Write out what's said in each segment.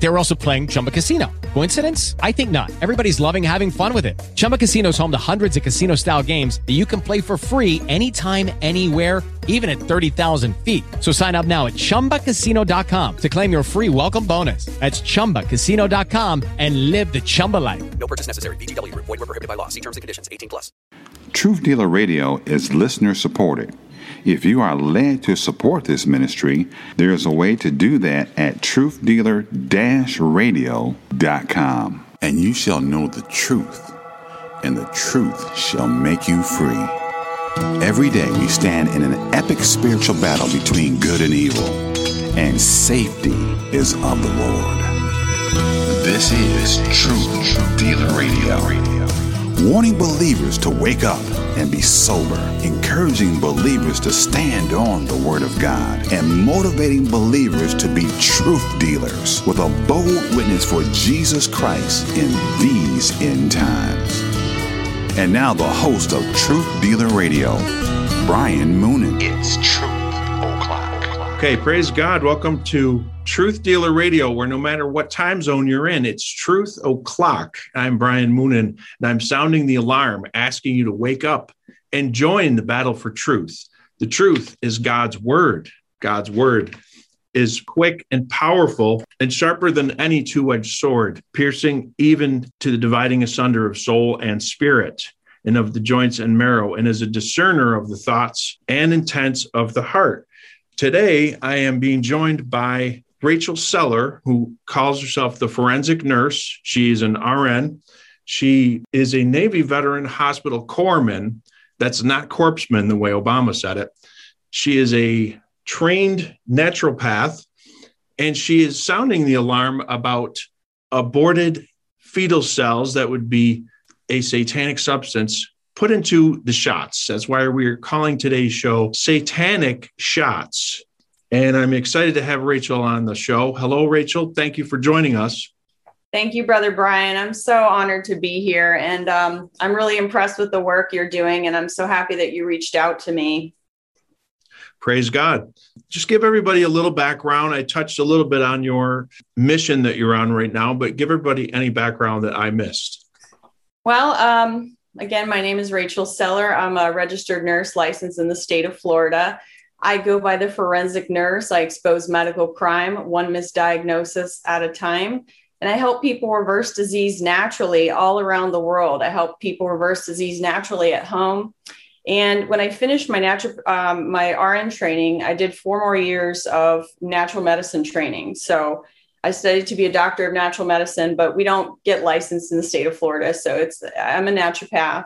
They were also playing Chumba Casino. Coincidence? I think not. Everybody's loving having fun with it. Chumba Casino's home to hundreds of casino-style games that you can play for free anytime, anywhere, even at 30,000 feet. So sign up now at ChumbaCasino.com to claim your free welcome bonus. That's ChumbaCasino.com and live the Chumba life. No purchase necessary. VGW Group. Void where prohibited by law. See terms and conditions. 18 plus. Truth Dealer Radio is listener supported. If you are led to support this ministry, there is a way to do that at TruthDealerRadio.com. And you shall know the truth, and the truth shall make you free. Every day we stand in an epic spiritual battle between good and evil, and safety is of the Lord. This is Truth Dealer Radio. Warning believers to wake up and be sober, encouraging believers to stand on the Word of God, and motivating believers to be truth dealers with a bold witness for Jesus Christ in these end times. And now the host of Truth Dealer Radio, Brian Moonen. It's Truth O'Clock. Okay, praise God. Welcome to Truth Dealer Radio, where no matter what time zone you're in, it's Truth O'Clock. I'm Brian Moonen, and I'm sounding the alarm, asking you to wake up and join the battle for truth. The truth is God's word. God's word is quick and powerful and sharper than any two-edged sword, piercing even to the dividing asunder of soul and spirit, and of the joints and marrow, and is a discerner of the thoughts and intents of the heart. Today, I am being joined by Rachel Celler, who calls herself the forensic nurse. She is an RN. She is a Navy veteran hospital corpsman. That's not corpsman the way Obama said it. She is a trained naturopath, and she is sounding the alarm about aborted fetal cells that would be a satanic substance put into the shots. That's why we're calling today's show Satanic Shots. And I'm excited to have Rachel on the show. Hello, Rachel. Thank you for joining us. Thank you, Brother Brian. I'm so honored to be here. And I'm really impressed with the work you're doing. And I'm so happy that you reached out to me. Praise God. Just give everybody a little background. I touched a little bit on your mission that you're on right now, but give everybody any background that I missed. Well, again, my name is Rachel Celler. I'm a registered nurse licensed in the state of Florida. I go by the forensic nurse. I expose medical crime, one misdiagnosis at a time. And I help people reverse disease naturally all around the world. I help people reverse disease naturally at home. And when I finished my my RN training, I did 4 more years of natural medicine training. So I studied to be a doctor of natural medicine, but we don't get licensed in the state of Florida. So I'm a naturopath.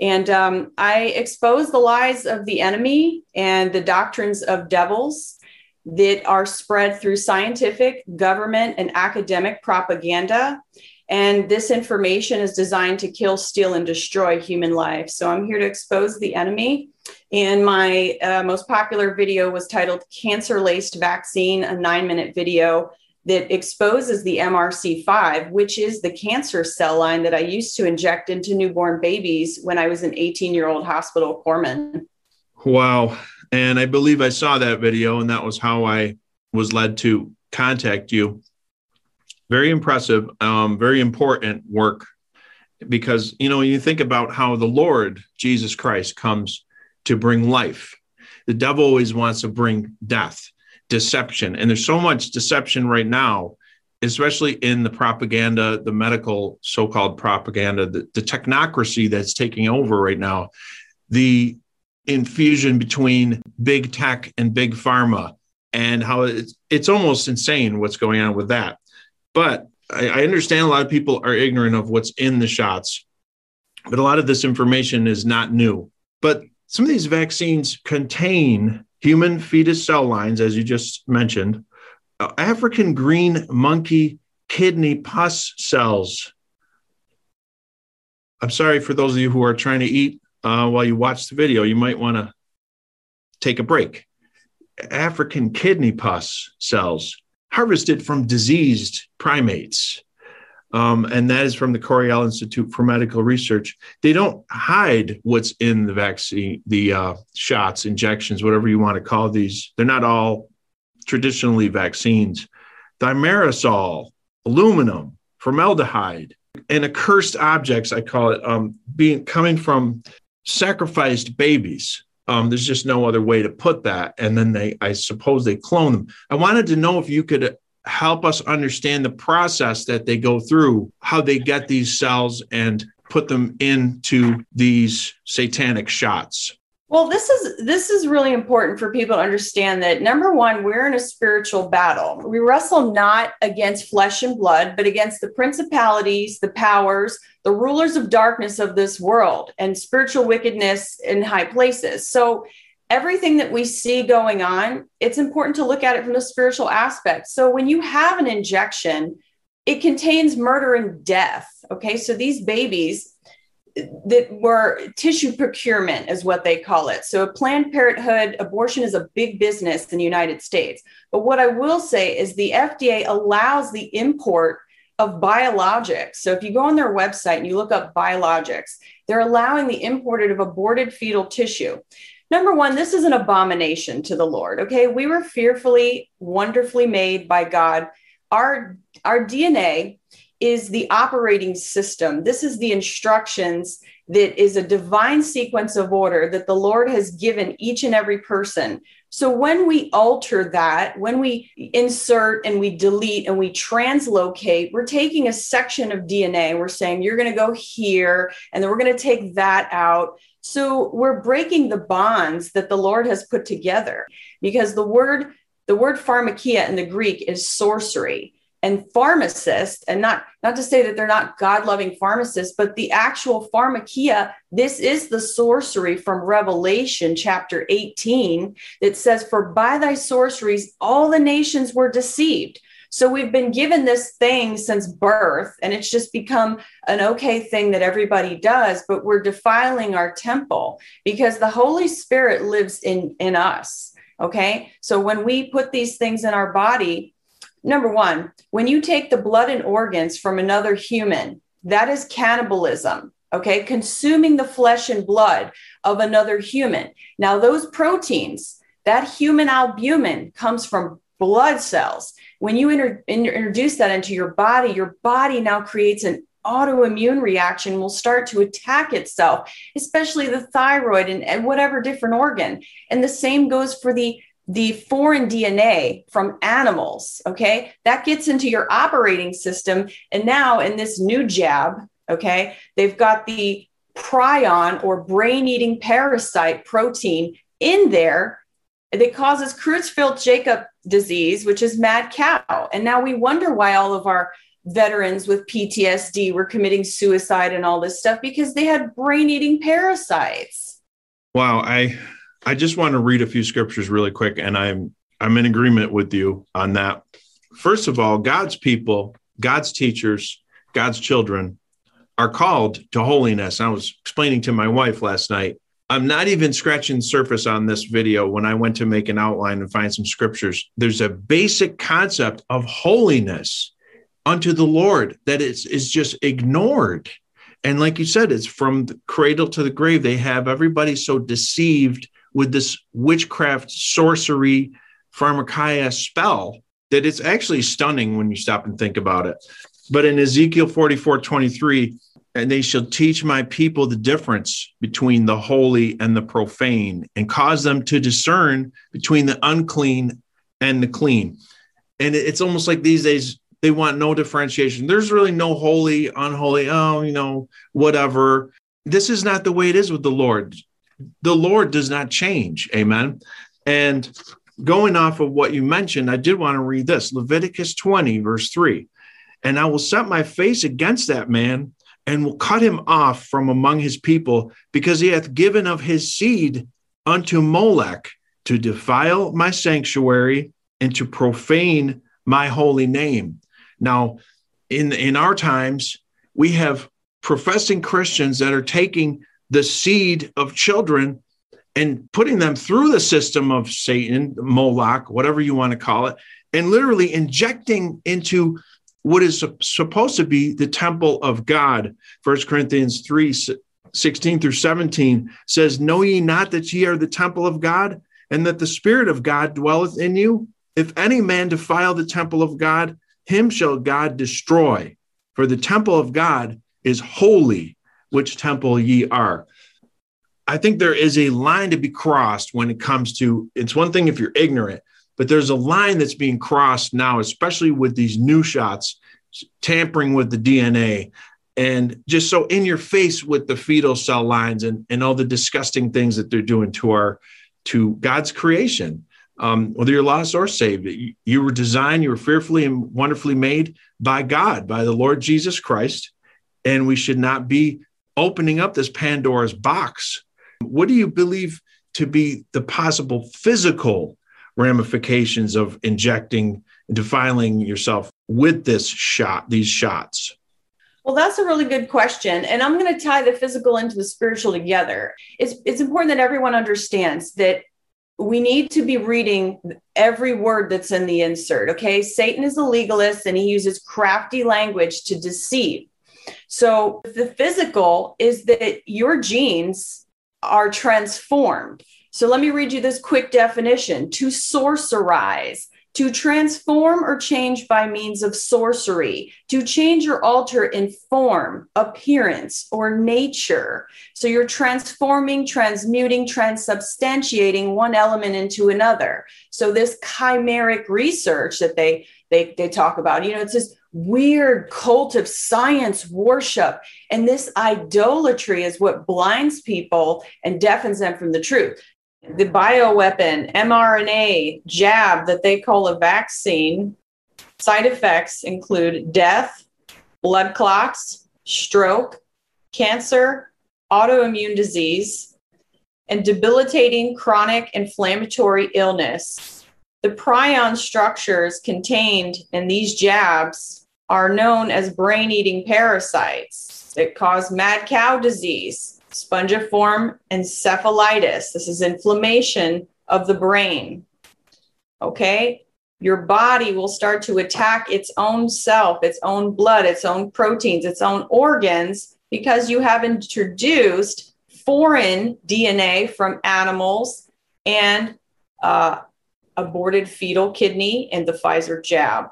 And I expose the lies of the enemy and the doctrines of devils that are spread through scientific, government, and academic propaganda. And this information is designed to kill, steal, and destroy human life. So I'm here to expose the enemy. And my most popular video was titled Cancer-Laced Vaccine, a 9-minute video that exposes the MRC-5, which is the cancer cell line that I used to inject into newborn babies when I was an 18-year-old hospital corpsman. Wow. And I believe I saw that video, and that was how I was led to contact you. Very impressive, very important work, because, you know, you think about how the Lord, Jesus Christ, comes to bring life. The devil always wants to bring death. Deception. And there's so much deception right now, especially in the propaganda, the medical so-called propaganda, the technocracy that's taking over right now, the infusion between big tech and big pharma, and how it's almost insane what's going on with that. But I understand a lot of people are ignorant of what's in the shots, but a lot of this information is not new. But some of these vaccines contain human fetus cell lines, as you just mentioned, African green monkey kidney pus cells. I'm sorry for those of you who are trying to eat while you watch the video. You might want to take a break. African kidney pus cells harvested from diseased primates. and that is from the Coriell Institute for Medical Research. They don't hide what's in the vaccine, the shots, injections, whatever you want to call these. They're not all traditionally vaccines. Thimerosal, aluminum, formaldehyde, and accursed objects, I call it, coming from sacrificed babies. There's just no other way to put that. And then I suppose they clone them. I wanted to know if you could help us understand the process that they go through, how they get these cells and put them into these satanic shots. Well, this is really important for people to understand that, number one, we're in a spiritual battle. We wrestle not against flesh and blood, but against the principalities, the powers, the rulers of darkness of this world, and spiritual wickedness in high places. So everything that we see going on, it's important to look at it from the spiritual aspect. So when you have an injection, it contains murder and death. Okay, so these babies that were tissue procurement is what they call it. So Planned Parenthood, abortion is a big business in the United States. But what I will say is the FDA allows the import of biologics. So if you go on their website and you look up biologics, they're allowing the imported of aborted fetal tissue. Number one, this is an abomination to the Lord. Okay. We were fearfully, wonderfully made by God. Our DNA is the operating system. This is the instructions that is a divine sequence of order that the Lord has given each and every person. So when we alter that, when we insert and we delete and we translocate, we're taking a section of DNA. We're saying you're going to go here and then we're going to take that out. So we're breaking the bonds that the Lord has put together, because the word pharmakeia in the Greek is sorcery. And pharmacists, and not to say that they're not God-loving pharmacists, but the actual pharmakeia, this is the sorcery from Revelation chapter 18 that says, for by thy sorceries, all the nations were deceived. So we've been given this thing since birth, and it's just become an okay thing that everybody does, but we're defiling our temple because the Holy Spirit lives in us, okay? So when we put these things in our body, number one, when you take the blood and organs from another human, that is cannibalism, okay? Consuming the flesh and blood of another human. Now, those proteins, that human albumin comes from blood cells. When you introduce that into your body now creates an autoimmune reaction, will start to attack itself, especially the thyroid and whatever different organ. And the same goes for the foreign DNA from animals, okay? That gets into your operating system. And now in this new jab, okay, they've got the prion or brain-eating parasite protein in there that causes Creutzfeldt-Jakob disease, which is mad cow. And now we wonder why all of our veterans with PTSD were committing suicide and all this stuff, because they had brain-eating parasites. Wow, I just want to read a few scriptures really quick, and I'm in agreement with you on that. First of all, God's people, God's teachers, God's children are called to holiness. I was explaining to my wife last night, I'm not even scratching the surface on this video when I went to make an outline and find some scriptures. There's a basic concept of holiness unto the Lord that is just ignored. And like you said, it's from the cradle to the grave. They have everybody so deceived with this witchcraft, sorcery, pharmakeia spell that it's actually stunning when you stop and think about it. But in Ezekiel 44:23, and they shall teach my people the difference between the holy and the profane, and cause them to discern between the unclean and the clean. And it's almost like these days, they want no differentiation. There's really no holy, unholy, whatever. This is not the way it is with the Lord. The Lord does not change. Amen. And going off of what you mentioned, I did want to read this, Leviticus 20, verse 3. And I will set my face against that man and will cut him off from among his people, because he hath given of his seed unto Molech to defile my sanctuary and to profane my holy name. Now, in our times, we have professing Christians that are taking the seed of children and putting them through the system of Satan, Moloch, whatever you want to call it, and literally injecting into what is supposed to be the temple of God. 1 Corinthians 3, 16 through 17 says, know ye not that ye are the temple of God, and that the Spirit of God dwelleth in you? If any man defile the temple of God, him shall God destroy. For the temple of God is holy, which temple ye are. I think there is a line to be crossed when it comes to, it's one thing if you're ignorant, but there's a line that's being crossed now, especially with these new shots, tampering with the DNA, and just so in your face with the fetal cell lines and all the disgusting things that they're doing to God's creation. Whether you're lost or saved, you were designed, you were fearfully and wonderfully made by God, by the Lord Jesus Christ, and we should not be opening up this Pandora's box. What do you believe to be the possible physical ramifications of injecting and defiling yourself with this shot, these shots? Well, that's a really good question. And I'm going to tie the physical into the spiritual together. It's important that everyone understands that we need to be reading every word that's in the insert. Okay. Satan is a legalist and he uses crafty language to deceive. So the physical is that your genes are transformed. So let me read you this quick definition: to sorcerize, to transform or change by means of sorcery, to change or alter in form, appearance, or nature. So you're transforming, transmuting, transubstantiating one element into another. So this chimeric research that they talk about, you know, it's this weird cult of science worship. And this idolatry is what blinds people and deafens them from the truth. The bioweapon, mRNA jab that they call a vaccine, side effects include death, blood clots, stroke, cancer, autoimmune disease, and debilitating chronic inflammatory illness. The prion structures contained in these jabs are known as brain-eating parasites that cause mad cow disease, spongiform encephalitis. This is inflammation of the brain. Okay. Your body will start to attack its own self, its own blood, its own proteins, its own organs, because you have introduced foreign DNA from animals and aborted fetal kidney and the Pfizer jab.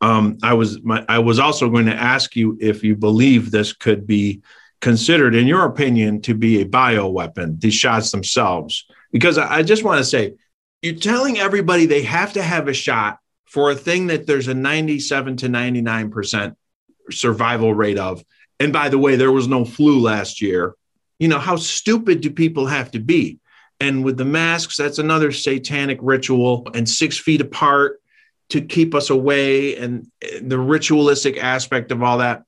I was also going to ask you if you believe this could be considered, in your opinion, to be a bioweapon, these shots themselves? Because I just want to say, you're telling everybody they have to have a shot for a thing that there's a 97 to 99% survival rate of. And by the way, there was no flu last year. You know, how stupid do people have to be? And with the masks, that's another satanic ritual, and 6 feet apart to keep us away, and the ritualistic aspect of all that.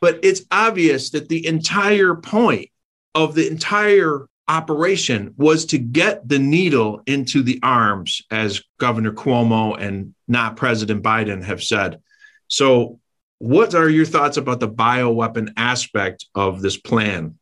But it's obvious that the entire point of the entire operation was to get the needle into the arms, as Governor Cuomo and not President Biden have said. So what are your thoughts about the bioweapon aspect of this plan?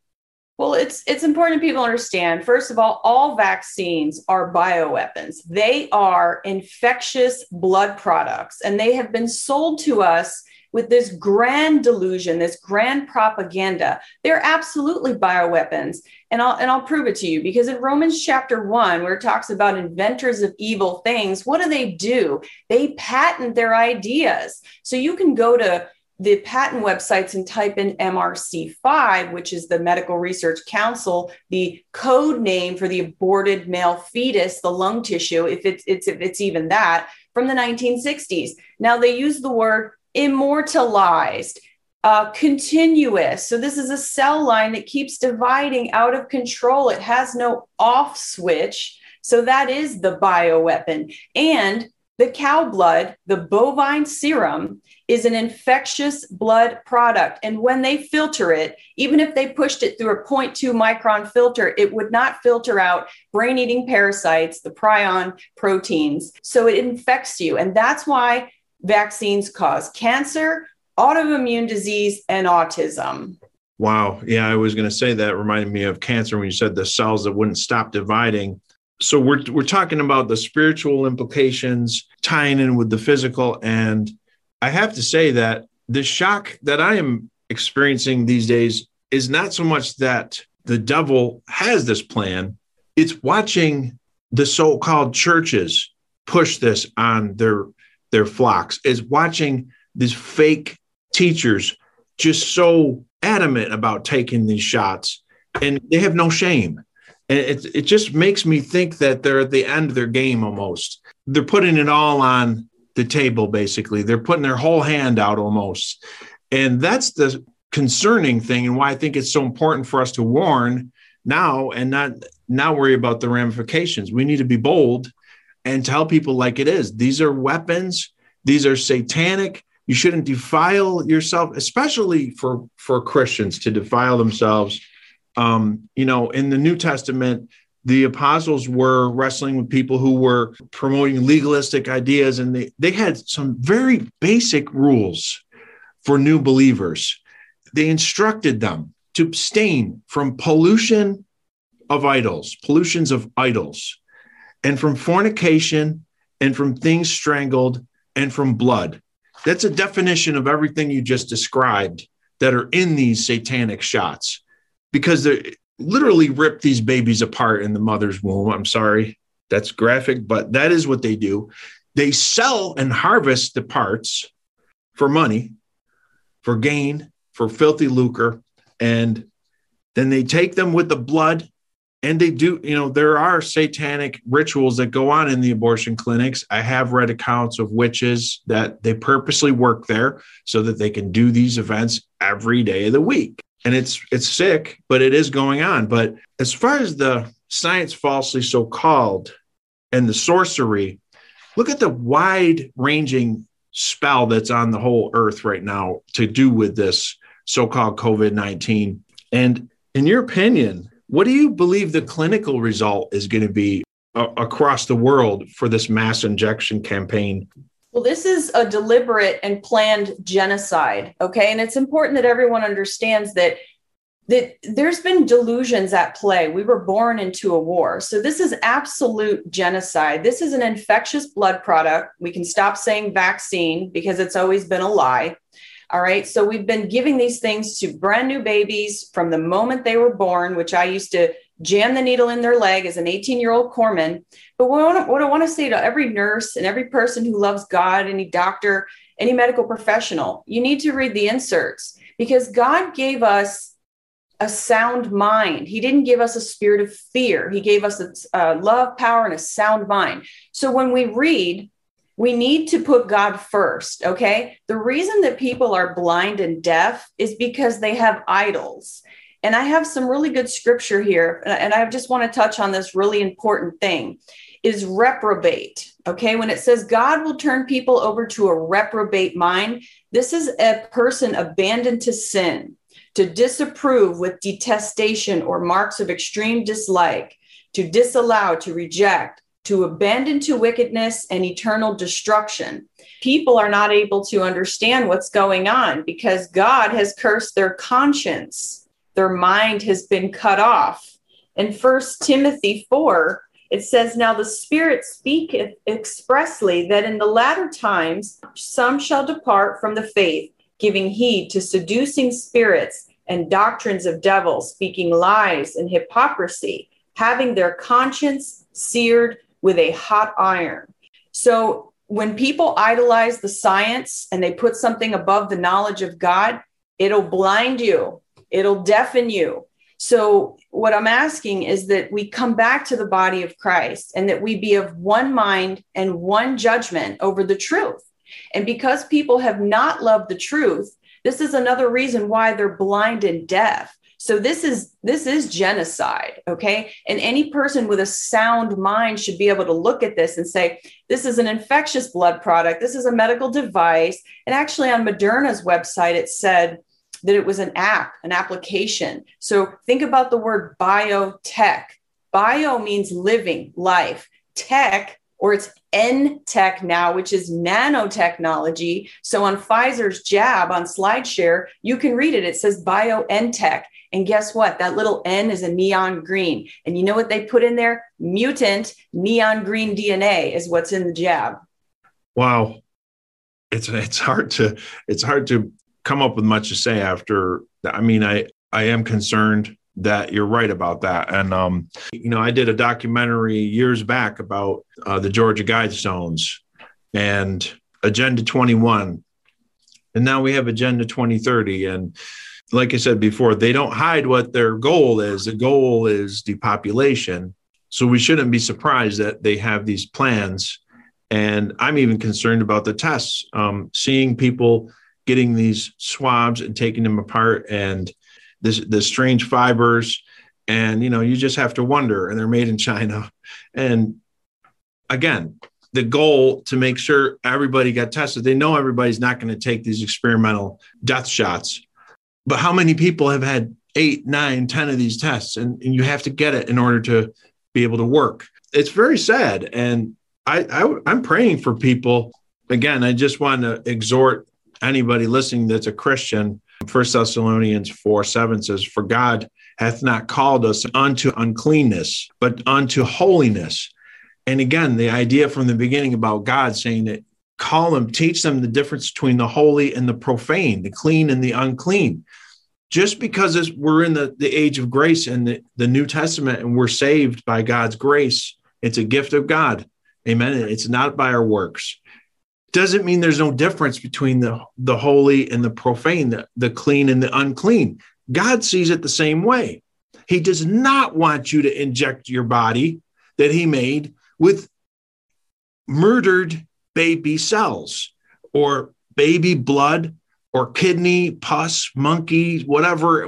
Well, it's important people understand, first of all vaccines are bioweapons. They are infectious blood products, and they have been sold to us with this grand delusion, this grand propaganda. They're absolutely bioweapons. And I'll prove it to you, because in Romans chapter 1, where it talks about inventors of evil things, what do? They patent their ideas. So you can go to the patent websites and type in MRC-5, which is the Medical Research Council, the code name for the aborted male fetus, the lung tissue, if it's even that, from the 1960s. Now they use the word immortalized, continuous. So this is a cell line that keeps dividing out of control. It has no off switch. So that is the bioweapon. And the cow blood, the bovine serum, is an infectious blood product. And when they filter it, even if they pushed it through a 0.2 micron filter, it would not filter out brain-eating parasites, the prion proteins. So it infects you. And that's why vaccines cause cancer, autoimmune disease, and autism. Wow. Yeah, I was going to say that reminded me of cancer when you said the cells that wouldn't stop dividing. So we're talking about the spiritual implications tying in with the physical, and I have to say that the shock that I am experiencing these days is not so much that the devil has this plan. It's watching the so-called churches push this on their flocks. It's watching these fake teachers just so adamant about taking these shots, and they have no shame. And it just makes me think that they're at the end of their game almost. They're putting it all on the table, basically. They're putting their whole hand out almost. And that's the concerning thing, and why I think it's so important for us to warn now and not worry about the ramifications. We need to be bold and tell people like it is. These are weapons. These are satanic. You shouldn't defile yourself, especially for Christians to defile themselves. In the New Testament, the apostles were wrestling with people who were promoting legalistic ideas, and they had some very basic rules for new believers. They instructed them to abstain from pollutions of idols, and from fornication, and from things strangled, and from blood. That's a definition of everything you just described that are in these satanic shots, because they literally rip these babies apart in the mother's womb. I'm sorry, that's graphic, but that is what they do. They sell and harvest the parts for money, for gain, for filthy lucre, and then they take them with the blood. And they do, there are satanic rituals that go on in the abortion clinics. I have read accounts of witches that they purposely work there so that they can do these events every day of the week. And it's sick, but it is going on. But as far as the science falsely so-called and the sorcery, look at the wide-ranging spell that's on the whole earth right now to do with this so-called COVID-19. And in your opinion, what do you believe the clinical result is going to be across the world for this mass injection campaign? Well, this is a deliberate and planned genocide, okay? And it's important that everyone understands that there's been delusions at play. We were born into a war. So this is absolute genocide. This is an infectious blood product. We can stop saying vaccine because it's always been a lie. All right. So we've been giving these things to brand new babies from the moment they were born, which I used to jam the needle in their leg as an 18-year-old corpsman. But what I want to say to every nurse and every person who loves God, any doctor, any medical professional, you need to read the inserts, because God gave us a sound mind. He didn't give us a spirit of fear. He gave us love, power, and a sound mind. So when we read, we need to put God first, okay? The reason that people are blind and deaf is because they have idols. And I have some really good scripture here, and I just want to touch on this really important thing, is reprobate, okay? When it says God will turn people over to a reprobate mind, this is a person abandoned to sin, to disapprove with detestation or marks of extreme dislike, to disallow, to reject, to abandon to wickedness and eternal destruction. People are not able to understand what's going on because God has cursed their conscience. Their mind has been cut off. In 1 Timothy 4, it says, "Now the Spirit speaketh expressly that in the latter times some shall depart from the faith, giving heed to seducing spirits and doctrines of devils, speaking lies and hypocrisy, having their conscience seared with a hot iron." So when people idolize the science and they put something above the knowledge of God, it'll blind you. It'll deafen you. So what I'm asking is that we come back to the body of Christ and that we be of one mind and one judgment over the truth. And because people have not loved the truth, this is another reason why they're blind and deaf. So this is genocide, okay? And any person with a sound mind should be able to look at this and say, this is an infectious blood product. This is a medical device. And actually on Moderna's website, it said that it was an app, an application. So think about the word biotech. Bio means living, life. Tech, or it's N-tech now, which is nanotechnology. So on Pfizer's jab on SlideShare, you can read it. It says bio-N-tech. And guess what? That little N is a neon green. And you know what they put in there? Mutant neon green DNA is what's in the jab. Wow. it's hard to come up with much to say after. I mean, I am concerned that you're right about that. And, you know, I did a documentary years back about the Georgia Guidestones and Agenda 21. And now we have Agenda 2030. And like I said before, they don't hide what their goal is. The goal is depopulation. So we shouldn't be surprised that they have these plans. And I'm even concerned about the tests, seeing people getting these swabs and taking them apart and the strange fibers. And, you know, you just have to wonder, and they're made in China. And again, the goal to make sure everybody got tested. They know everybody's not going to take these experimental death shots, but how many people have had 8, 9, 10 of these tests? And you have to get it in order to be able to work. It's very sad. And I'm praying for people. Again, I just want to exhort anybody listening that's a Christian. 1 Thessalonians 4:7 says, "For God hath not called us unto uncleanness, but unto holiness." And again, the idea from the beginning about God saying that call them, teach them the difference between the holy and the profane, the clean and the unclean. Just because we're in the age of grace and the New Testament and we're saved by God's grace, it's a gift of God. Amen. It's not by our works. Doesn't mean there's no difference between the holy and the profane, the clean and the unclean. God sees it the same way. He does not want you to inject your body that he made with murdered baby cells or baby blood or kidney, pus, monkey, whatever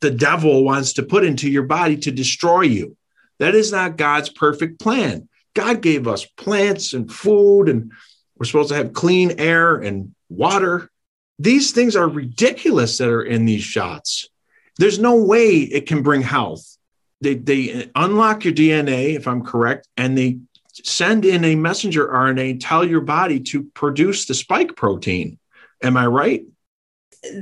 the devil wants to put into your body to destroy you. That is not God's perfect plan. God gave us plants and food, and we're supposed to have clean air and water. These things are ridiculous that are in these shots. There's no way it can bring health. They unlock your DNA, if I'm correct, and they send in a messenger RNA, tell your body to produce the spike protein. Am I right?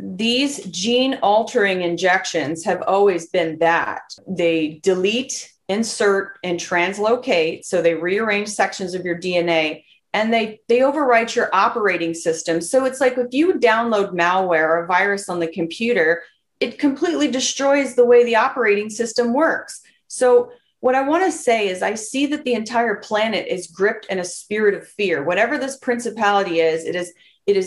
These gene-altering injections have always been that. They delete, insert, and translocate. So they rearrange sections of your DNA, and they overwrite your operating system. So it's like if you download malware or a virus on the computer, it completely destroys the way the operating system works. So what I want to say is I see that the entire planet is gripped in a spirit of fear. Whatever this principality is, it is.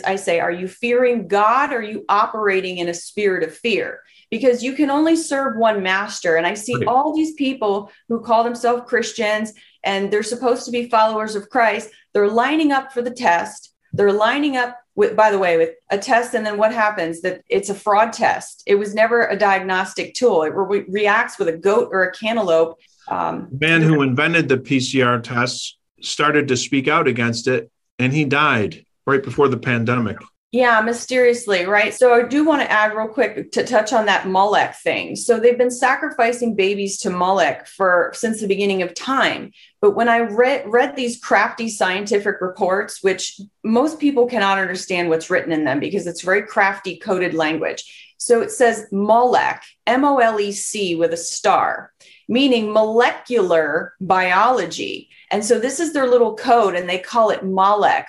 I say, are you fearing God? Or are you operating in a spirit of fear? Because you can only serve one master. And I see all these people who call themselves Christians and they're supposed to be followers of Christ. They're lining up for the test. They're lining up with, by the way, with a test. And then what happens? That it's a fraud test. It was never a diagnostic tool. It reacts with a goat or a cantaloupe. The man who invented the PCR tests started to speak out against it, and he died right before the pandemic. Yeah, mysteriously, right? So I do want to add real quick to touch on that Molech thing. So they've been sacrificing babies to Molech since the beginning of time. But when I read these crafty scientific reports, which most people cannot understand what's written in them because it's very crafty coded language. So it says Molech, M-O-L-E-C with a star, meaning molecular biology. And so this is their little code, and they call it Molech,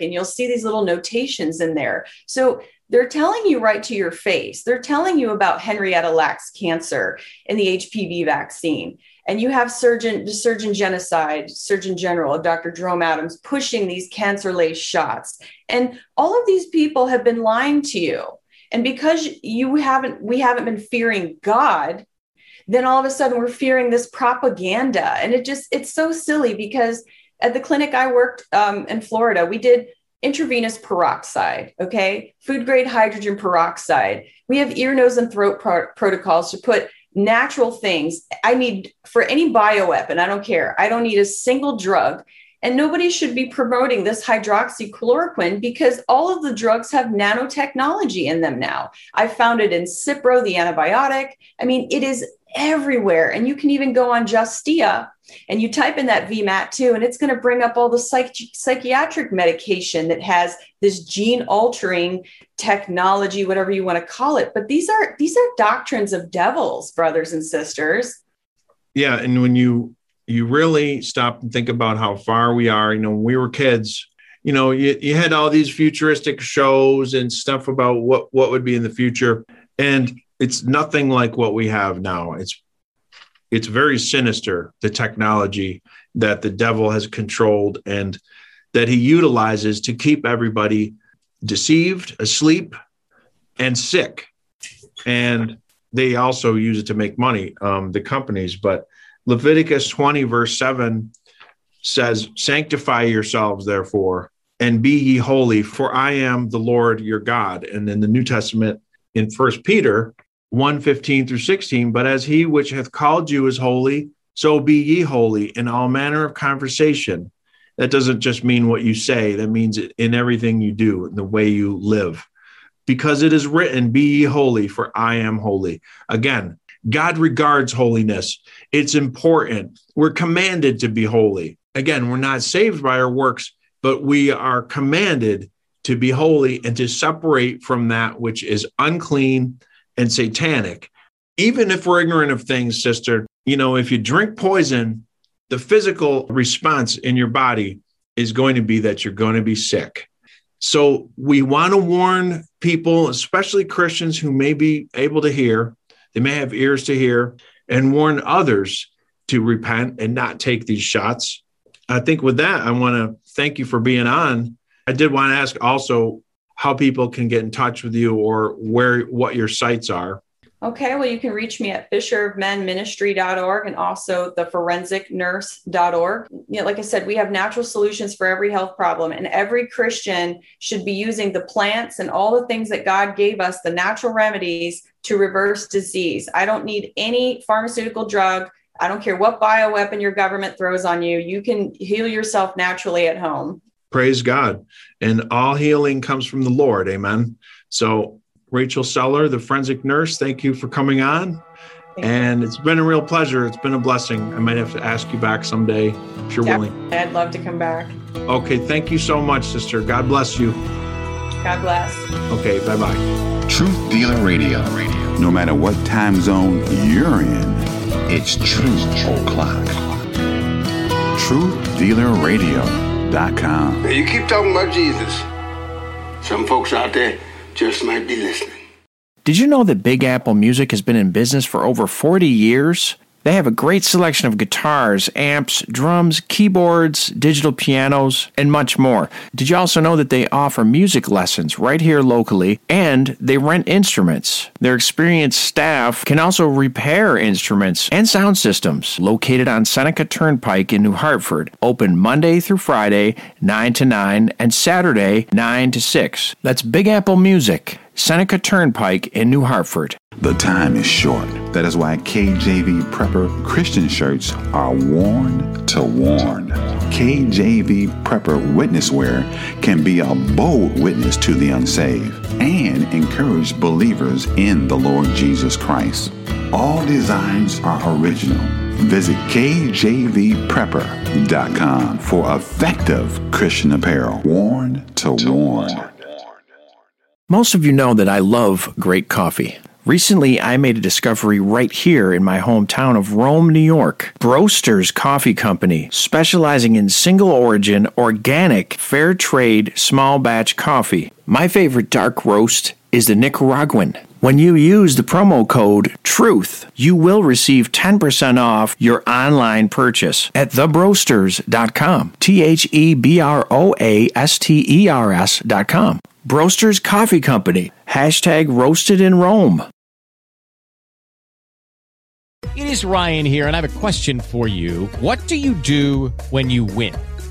and you'll see these little notations in there. So they're telling you right to your face. They're telling you about Henrietta Lacks cancer and the HPV vaccine. And you have Surgeon General, Dr. Jerome Adams, pushing these cancer-laced shots. And all of these people have been lying to you. And because we haven't been fearing God, then all of a sudden we're fearing this propaganda. And it's so silly, because at the clinic I worked in Florida, we did intravenous peroxide, okay? Food grade hydrogen peroxide. We have ear, nose, and throat protocols to put natural things. I need for any bioweapon, I don't care. I don't need a single drug. And nobody should be promoting this hydroxychloroquine, because all of the drugs have nanotechnology in them now. I found it in Cipro, the antibiotic. I mean, it is everywhere. And you can even go on Justia and you type in that VMAT2, and it's going to bring up all the psychiatric medication that has this gene altering technology, whatever you want to call it. But these are doctrines of devils, brothers and sisters. Yeah. And when you really stop and think about how far we are. You know, when we were kids, you know, you had all these futuristic shows and stuff about what would be in the future. And it's nothing like what we have now. It's very sinister, the technology that the devil has controlled and that he utilizes to keep everybody deceived, asleep, and sick. And they also use it to make money, the companies. But Leviticus 20, verse 7 says, "Sanctify yourselves, therefore, and be ye holy, for I am the Lord your God." And in the New Testament, in 1 Peter 1:15 through 16, "But as he which hath called you is holy, so be ye holy in all manner of conversation." That doesn't just mean what you say. That means in everything you do, in the way you live. "Because it is written, be ye holy, for I am holy." Again, God regards holiness. It's important. We're commanded to be holy. Again, we're not saved by our works, but we are commanded to be holy and to separate from that which is unclean and satanic. Even if we're ignorant of things, sister, you know, if you drink poison, the physical response in your body is going to be that you're going to be sick. So we want to warn people, especially Christians who may be able to hear, they may have ears to hear, and warn others to repent and not take these shots. I think with that, I want to thank you for being on. I did want to ask also how people can get in touch with you or what your sites are. Okay, well, you can reach me at fisherofmenministry.org and also theforensicnurse.org. You know, like I said, we have natural solutions for every health problem, and every Christian should be using the plants and all the things that God gave us, the natural remedies, to reverse disease. I don't need any pharmaceutical drug. I don't care what bioweapon your government throws on you. You can heal yourself naturally at home. Praise God. And all healing comes from the Lord. Amen. So Rachel Celler, the Forensic Nurse, thank you for coming on. And it's been a real pleasure. It's been a blessing. I might have to ask you back someday if you're willing. I'd love to come back. Okay. Thank you so much, sister. God bless you. God bless. Okay. Bye-bye. Truth Dealer Radio. No matter what time zone you're in, it's Truth O'Clock. TruthDealerRadio.com. You keep talking about Jesus. Some folks out there just might be listening. Did you know that Big Apple Music has been in business for over 40 years? They have a great selection of guitars, amps, drums, keyboards, digital pianos, and much more. Did you also know that they offer music lessons right here locally, and they rent instruments? Their experienced staff can also repair instruments and sound systems. Located on Seneca Turnpike in New Hartford, open Monday through Friday, 9 to 9, and Saturday, 9 to 6. That's Big Apple Music. Seneca Turnpike in New Hartford. The time is short. That is why KJV Prepper Christian shirts are worn to warn. KJV Prepper witness wear can be a bold witness to the unsaved and encourage believers in the Lord Jesus Christ. All designs are original. Visit KJVPrepper.com for effective Christian apparel. Worn to warn. Most of you know that I love great coffee. Recently, I made a discovery right here in my hometown of Rome, New York. Broasters Coffee Company, specializing in single-origin, organic, fair-trade, small-batch coffee. My favorite dark roast is the Nicaraguan. When you use the promo code TRUTH, you will receive 10% off your online purchase at thebroasters.com. TheBroasters.com. Broasters Coffee Company. Hashtag roasted in Rome. It is Ryan here, and I have a question for you. What do you do when you win?